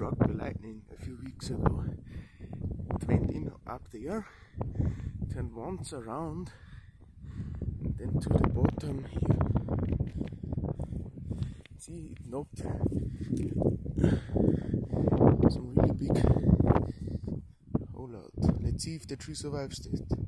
struck the lightning a few weeks ago. It went in up there, turned once around, and then to the bottom here. See, it knocked some really big hole out. Let's see if the tree survives this.